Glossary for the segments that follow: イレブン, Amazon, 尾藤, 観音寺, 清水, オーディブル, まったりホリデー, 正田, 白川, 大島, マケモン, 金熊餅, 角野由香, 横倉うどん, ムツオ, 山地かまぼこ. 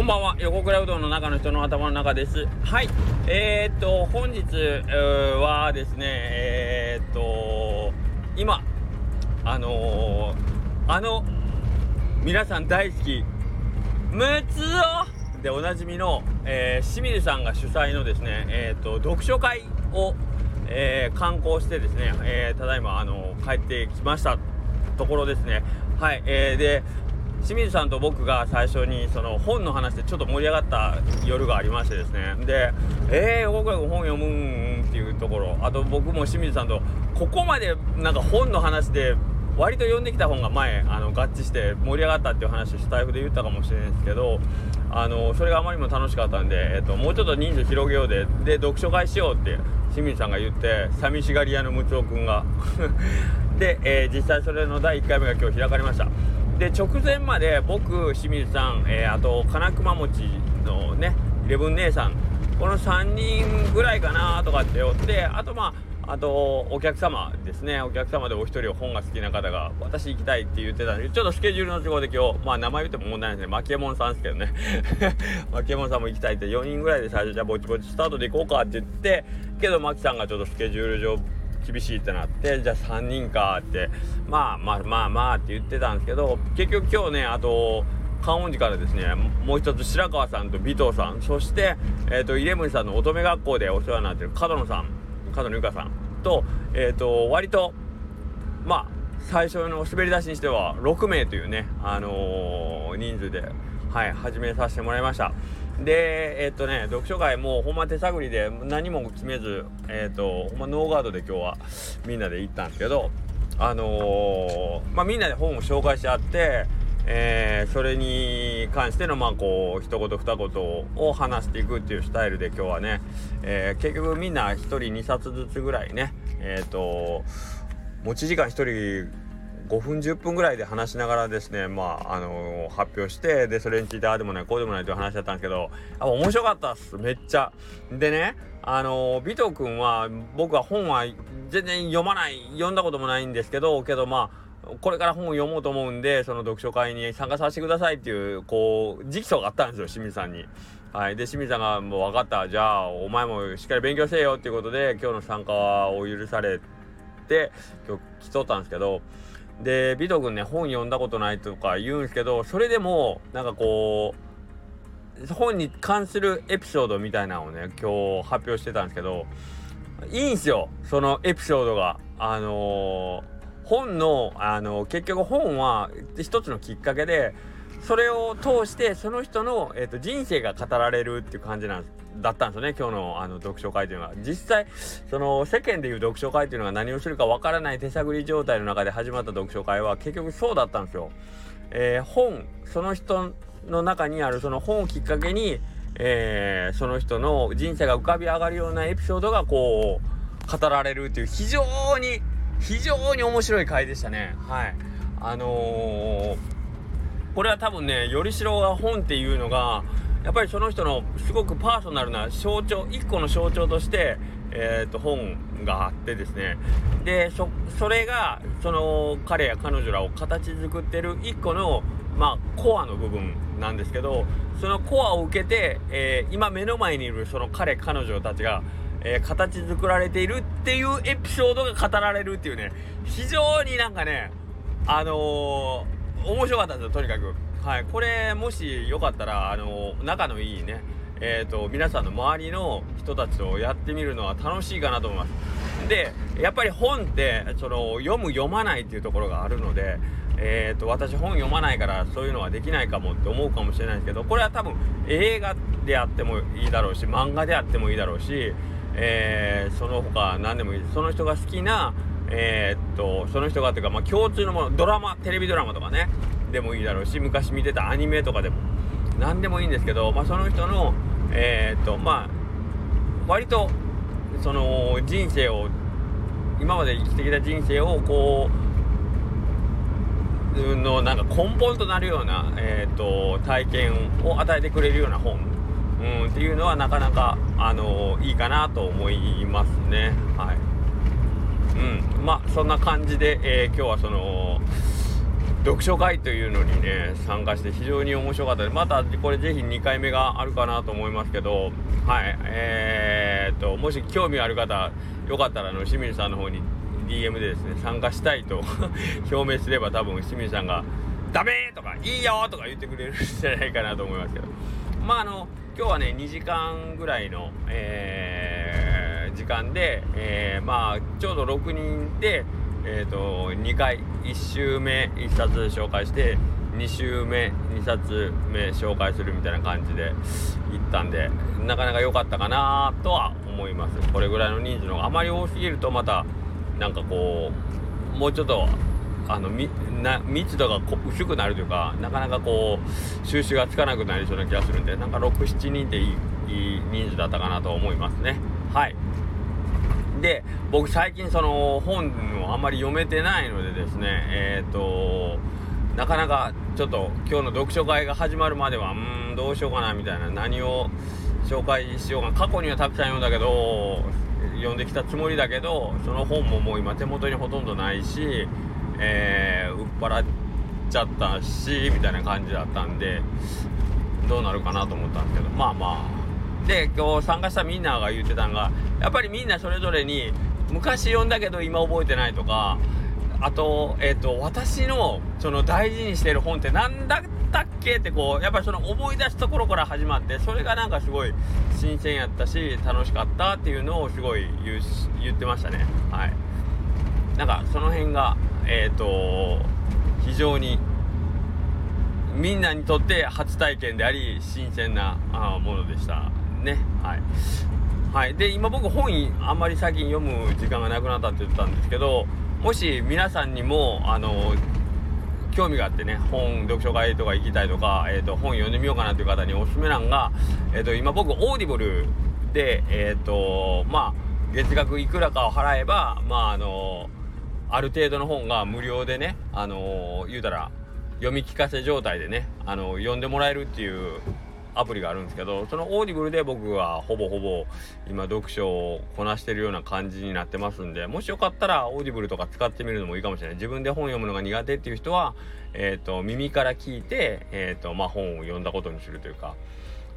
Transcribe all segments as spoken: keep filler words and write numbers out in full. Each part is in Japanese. こんばんは、横倉うどんの中の人の頭の中です。はい、えー、っと本日はですね、えー、っと今あのー、あの皆さん大好きムツオでおなじみの、えー、清水さんが主催のですね、えー、っと読書会を、えー、観光してですね、えー、ただいまあの帰ってきましたところですね。はい、えー、で清水さんと僕が最初にその本の話でちょっと盛り上がった夜がありましてですね、でえー僕らが本読むんっていうところ、あと僕も清水さんとここまでなんか本の話で割と読んできた本が前あの合致して盛り上がったっていう話をスタイフで言ったかもしれないですけど、あのそれがあまりにも楽しかったんで、えっともうちょっと人数広げようでで読書会しようって清水さんが言って、寂しがり屋のムツオくんがで、えー、実際それのだいいっかいめが今日開かれました。で直前まで僕、清水さん、えー、あと金熊餅のねイレブン姉さん、このさんにんぐらいかなとかっておって、あとまああとお客様ですね、お客様でお一人本が好きな方が私行きたいって言ってたんで、ちょっとスケジュールの都合で今日、まあ名前言っても問題ないですね、マケモンさんですけどねマケモンさんも行きたいってよにんぐらいで最初じゃあぼちぼちスタートで行こうかって言ってけど、マキさんがちょっとスケジュール上厳しいってなって、じゃあさんにんかってまあまあまあまあって言ってたんですけど、結局今日ねあと観音寺からですね、もう一つ白川さんと尾藤さん、そして、えー、とイレブンさんの乙女学校でお世話になってる角野さん、角野由香さんと、えー、と割とまあ最初の滑り出しにしてはろくめいというね、あのー、人数で、はい、始めさせてもらいました。でえっとね読書会もうほんま手探りで何も決めず、えっとほんまノーガードで今日はみんなで行ったんですけど、あのー、まあみんなで本を紹介し合って、えー、それに関してのまあこう一言二言を話していくっていうスタイルで今日はね、えー、結局みんな一人にさつずつぐらいね、えっと持ち時間一人ごふんじゅっぷんぐらいで話しながらですね、まああのー、発表して、でそれについてああでもないこうでもないという話だったんですけど、あ面白かったっすめっちゃ。でねあのー、尾藤くんは僕は本は全然読まない読んだこともないんですけどけどまあこれから本を読もうと思うんでその読書会に参加させてくださいっていうこう直訴があったんですよ清水さんに。はい、で清水さんがもう分かったじゃあお前もしっかり勉強せえよっていうことで今日の参加を許されて今日来とったんですけど、で尾藤くんね本読んだことないとか言うんですけど、それでもなんかこう本に関するエピソードみたいなのをね今日発表してたんですけど、いいんすよそのエピソードが。あのー、本の、あのー、結局本は一つのきっかけでそれを通してその人の、えー、と人生が語られるっていう感じなんですだったんですよね今日 の, あの読書会というのは。実際その世間でいう読書会というのが何をするかわからない手探り状態の中で始まった読書会は結局そうだったんですよ。えー、本その人の中にあるその本をきっかけに、えー、その人の人生が浮かび上がるようなエピソードがこう語られるという非常に非常に面白い会でしたね。はい、あのー、これは多分ねよりしろが本っていうのがやっぱりその人のすごくパーソナルな象徴一個の象徴として、えー、と本があってですね、で そ, それがその彼や彼女らを形作ってる一個の、まあ、コアの部分なんですけど、そのコアを受けて、えー、今目の前にいるその彼彼女たちが、えー、形作られているっていうエピソードが語られるっていうね、非常になんかねあのー、面白かったんですよとにかく。はい、これもしよかったらあの仲のいいね、えーと皆さんの周りの人たちとやってみるのは楽しいかなと思います。でやっぱり本ってその読む読まないっていうところがあるので、えーと私本読まないからそういうのはできないかもって思うかもしれないですけど、これは多分映画であってもいいだろうし漫画であってもいいだろうし、えー、その他何でもいい、その人が好きなえーとその人がというか、まあ、共通のものドラマテレビドラマとかねでもいいだろうし昔見てたアニメとかでも何でもいいんですけど、まあ、その人のえー、っとまあ割とその人生を今まで生きてきた人生をこうのなんか根本となるような、えー、っと体験を与えてくれるような本、うん、っていうのはなかなかあのいいかなと思いますね。はい、うん、まあそんな感じで、えー、今日はその読書会というのにね参加して非常に面白かったです。またこれぜひにかいめがあるかなと思いますけど、はい、えー、っともし興味ある方よかったらあの清水さんの方に ディーエム でですね参加したいと表明すれば多分清水さんがダメとかいいよとか言ってくれるんじゃないかなと思いますけど、まああの今日はねにじかんぐらいの、えー、時間で、えー、まあちょうどろくにんで。えー、とにかいいち週目いっさつ紹介してに週目にさつめ紹介するみたいな感じで行ったんでなかなか良かったかなとは思います。これぐらいの人数のあまり多すぎるとまたなんかこうもうちょっとあのみな密度が薄くなるというかなかなかこう収拾がつかなくなりそうな気がするんでなんかろく、しちにんでい い, いい人数だったかなと思いますね。はい、で僕最近その本をあんまり読めてないのでですね、えーとなかなかちょっと今日の読書会が始まるまではうーんどうしようかなみたいな何を紹介しようか過去にはたくさん読んだけど読んできたつもりだけどその本ももう今手元にほとんどないし、えー、売っ払っちゃったしみたいな感じだったんでどうなるかなと思ったんですけどまあまあで今日参加したみんなが言ってたのがやっぱりみんなそれぞれに昔読んだけど今覚えてないとかあと、えーと、私のその大事にしてる本って何だったっけってこうやっぱりその思い出すところから始まってそれがなんかすごい新鮮やったし楽しかったっていうのをすごい 言, 言ってましたね。はい。なんかその辺がえーと非常にみんなにとって初体験であり新鮮なものでしたね。はいはい、で今僕本あんまり最近読む時間がなくなったって言ったんですけどもし皆さんにもあの興味があってね本読書会とか行きたいとか、えー、と本読んでみようかなという方におすすめなんが、えー、と今僕オーディブルで、えーとまあ、月額いくらかを払えば、まあ、あのある程度の本が無料でねあの言うたら読み聞かせ状態でねあの読んでもらえるっていうアプリがあるんですけどそのオーディブルで僕はほぼほぼ今読書をこなしてるような感じになってますんでもしよかったらオーディブルとか使ってみるのもいいかもしれない。自分で本読むのが苦手っていう人は、えー、と耳から聞いて、えーとまあ、本を読んだことにするというか、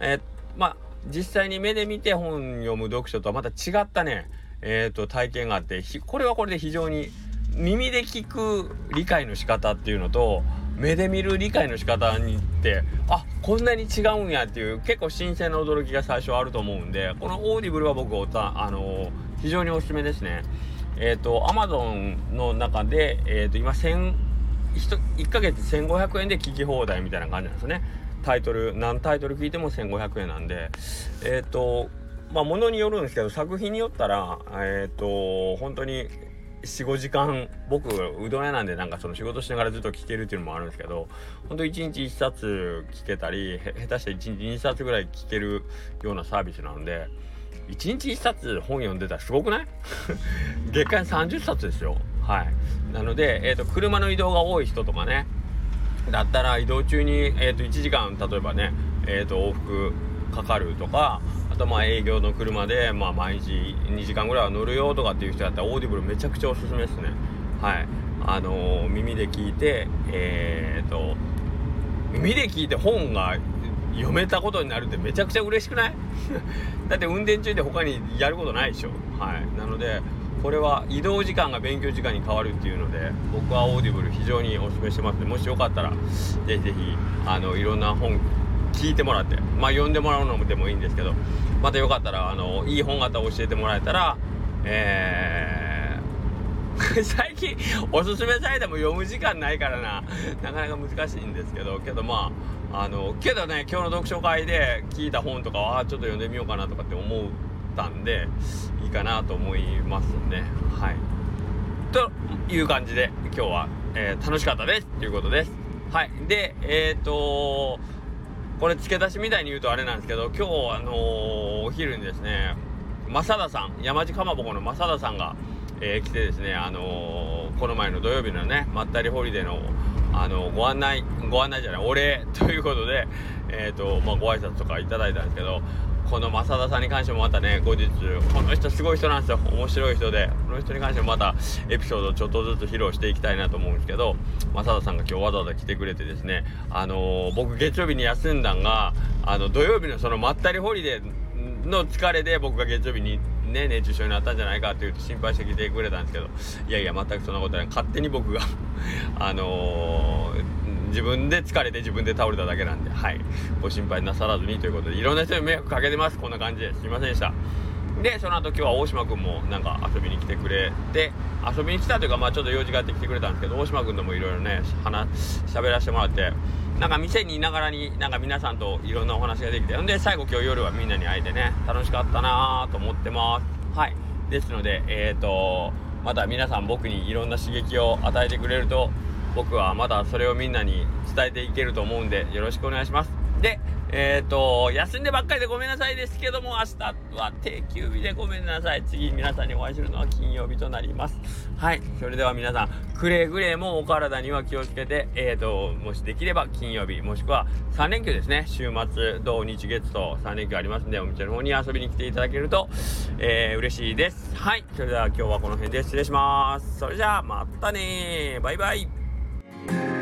えーまあ、実際に目で見て本読む読書とはまた違ったね、えー、と体験があってこれはこれで非常に耳で聞く理解の仕方っていうのと目で見る理解の仕方にってあこんなに違うんやっていう結構新鮮な驚きが最初あると思うんでこのオーディブルは僕おたあの非常におすすめですね。えっと Amazon の中で、えー、と今いっかげつせんごひゃくえんで聞き放題みたいな感じなんですね。タイトル何タイトル聞いてもせんごひゃくえんなんでえっ、ー、とまあものによるんですけど作品によったらえっ、ー、と本当によん、ごじかん僕うどん屋なんでなんかその仕事しながらずっと聴けるっていうのもあるんですけどほんといちにちいっさつ聴けたり下手していちにちにさつぐらい聴けるようなサービスなのでいちにちいっさつ本読んでたらすごくない月間さんじゅっさつですよ。はいなので、えー、と車の移動が多い人とかねだったら移動中に、えー、といちじかん例えばね、えー、と往復かかるとかあとまあ営業の車でまあ毎日にじかんぐらいは乗るよとかっていう人だったらオーディブルめちゃくちゃおすすめですね。はいあのー、耳で聞いてえー、っと耳で聞いて本が読めたことになるってめちゃくちゃ嬉しくないだって運転中で他にやることないでしょ。はいなのでこれは移動時間が勉強時間に変わるっていうので僕はオーディブル非常におすすめしてますのでもしよかったらぜひぜひあのいろんな本聞いてもらってまあ読んでもらうのでもいいんですけどまたよかったらあのいい本型を教えてもらえたら、えー、最近おすすめされても読む時間ないからななかなか難しいんですけどけどまああのけどね今日の読書会で聞いた本とかはちょっと読んでみようかなとかって思ったんでいいかなと思いますね。はいという感じで今日は、えー、楽しかったですということです。はいでえーとーこれ付け出しみたいに言うとあれなんですけど今日、あのー、お昼にですね正田さん山地かまぼこの正田さんが、えー、来てですね、あのー、この前の土曜日のねまったりホリデーの、あのー、ご案内ご案内じゃないお礼ということで、えーとまあ、ご挨拶とかいただいたんですけどこの正田さんに関してもまたね後日、この人すごい人なんですよ、面白い人で、この人に関してもまたエピソードをちょっとずつ披露していきたいなと思うんですけど、正田さんが今日わざわざ来てくれてですね、あのー、僕月曜日に休んだんが、あの土曜日のそのまったりホリデーの疲れで僕が月曜日にね熱中症になったんじゃないかっていうと心配してきてくれたんですけど、いやいや全くそんなことない、勝手に僕があのー自分で疲れて自分で倒れただけなんで、はい、ご心配なさらずにということで、いろんな人に迷惑かけてます、こんな感じですいませんでした。でその後今日は大島くんもなんか遊びに来てくれて、遊びに来たというかまあちょっと用事があって来てくれたんですけど、大島くんともいろいろね話喋らせてもらって、なんか店にいながらになんか皆さんといろんなお話ができて、んで最後今日夜はみんなに会えてね楽しかったなと思ってます。はい、ですのでえーとまた皆さん僕にいろんな刺激を与えてくれると、僕はまだそれをみんなに伝えていけると思うんでよろしくお願いします。で、えっと休んでばっかりでごめんなさいですけども、明日は定休日でごめんなさい、次皆さんにお会いするのは金曜日となります。はい、それでは皆さんくれぐれもお体には気をつけて、えっともしできれば金曜日もしくはさん連休ですね、週末土日月とさん連休ありますんで、お店の方に遊びに来ていただけると、えー、嬉しいです。はい、それでは今日はこの辺で失礼します。それじゃあまたね、バイバイ。Yeah.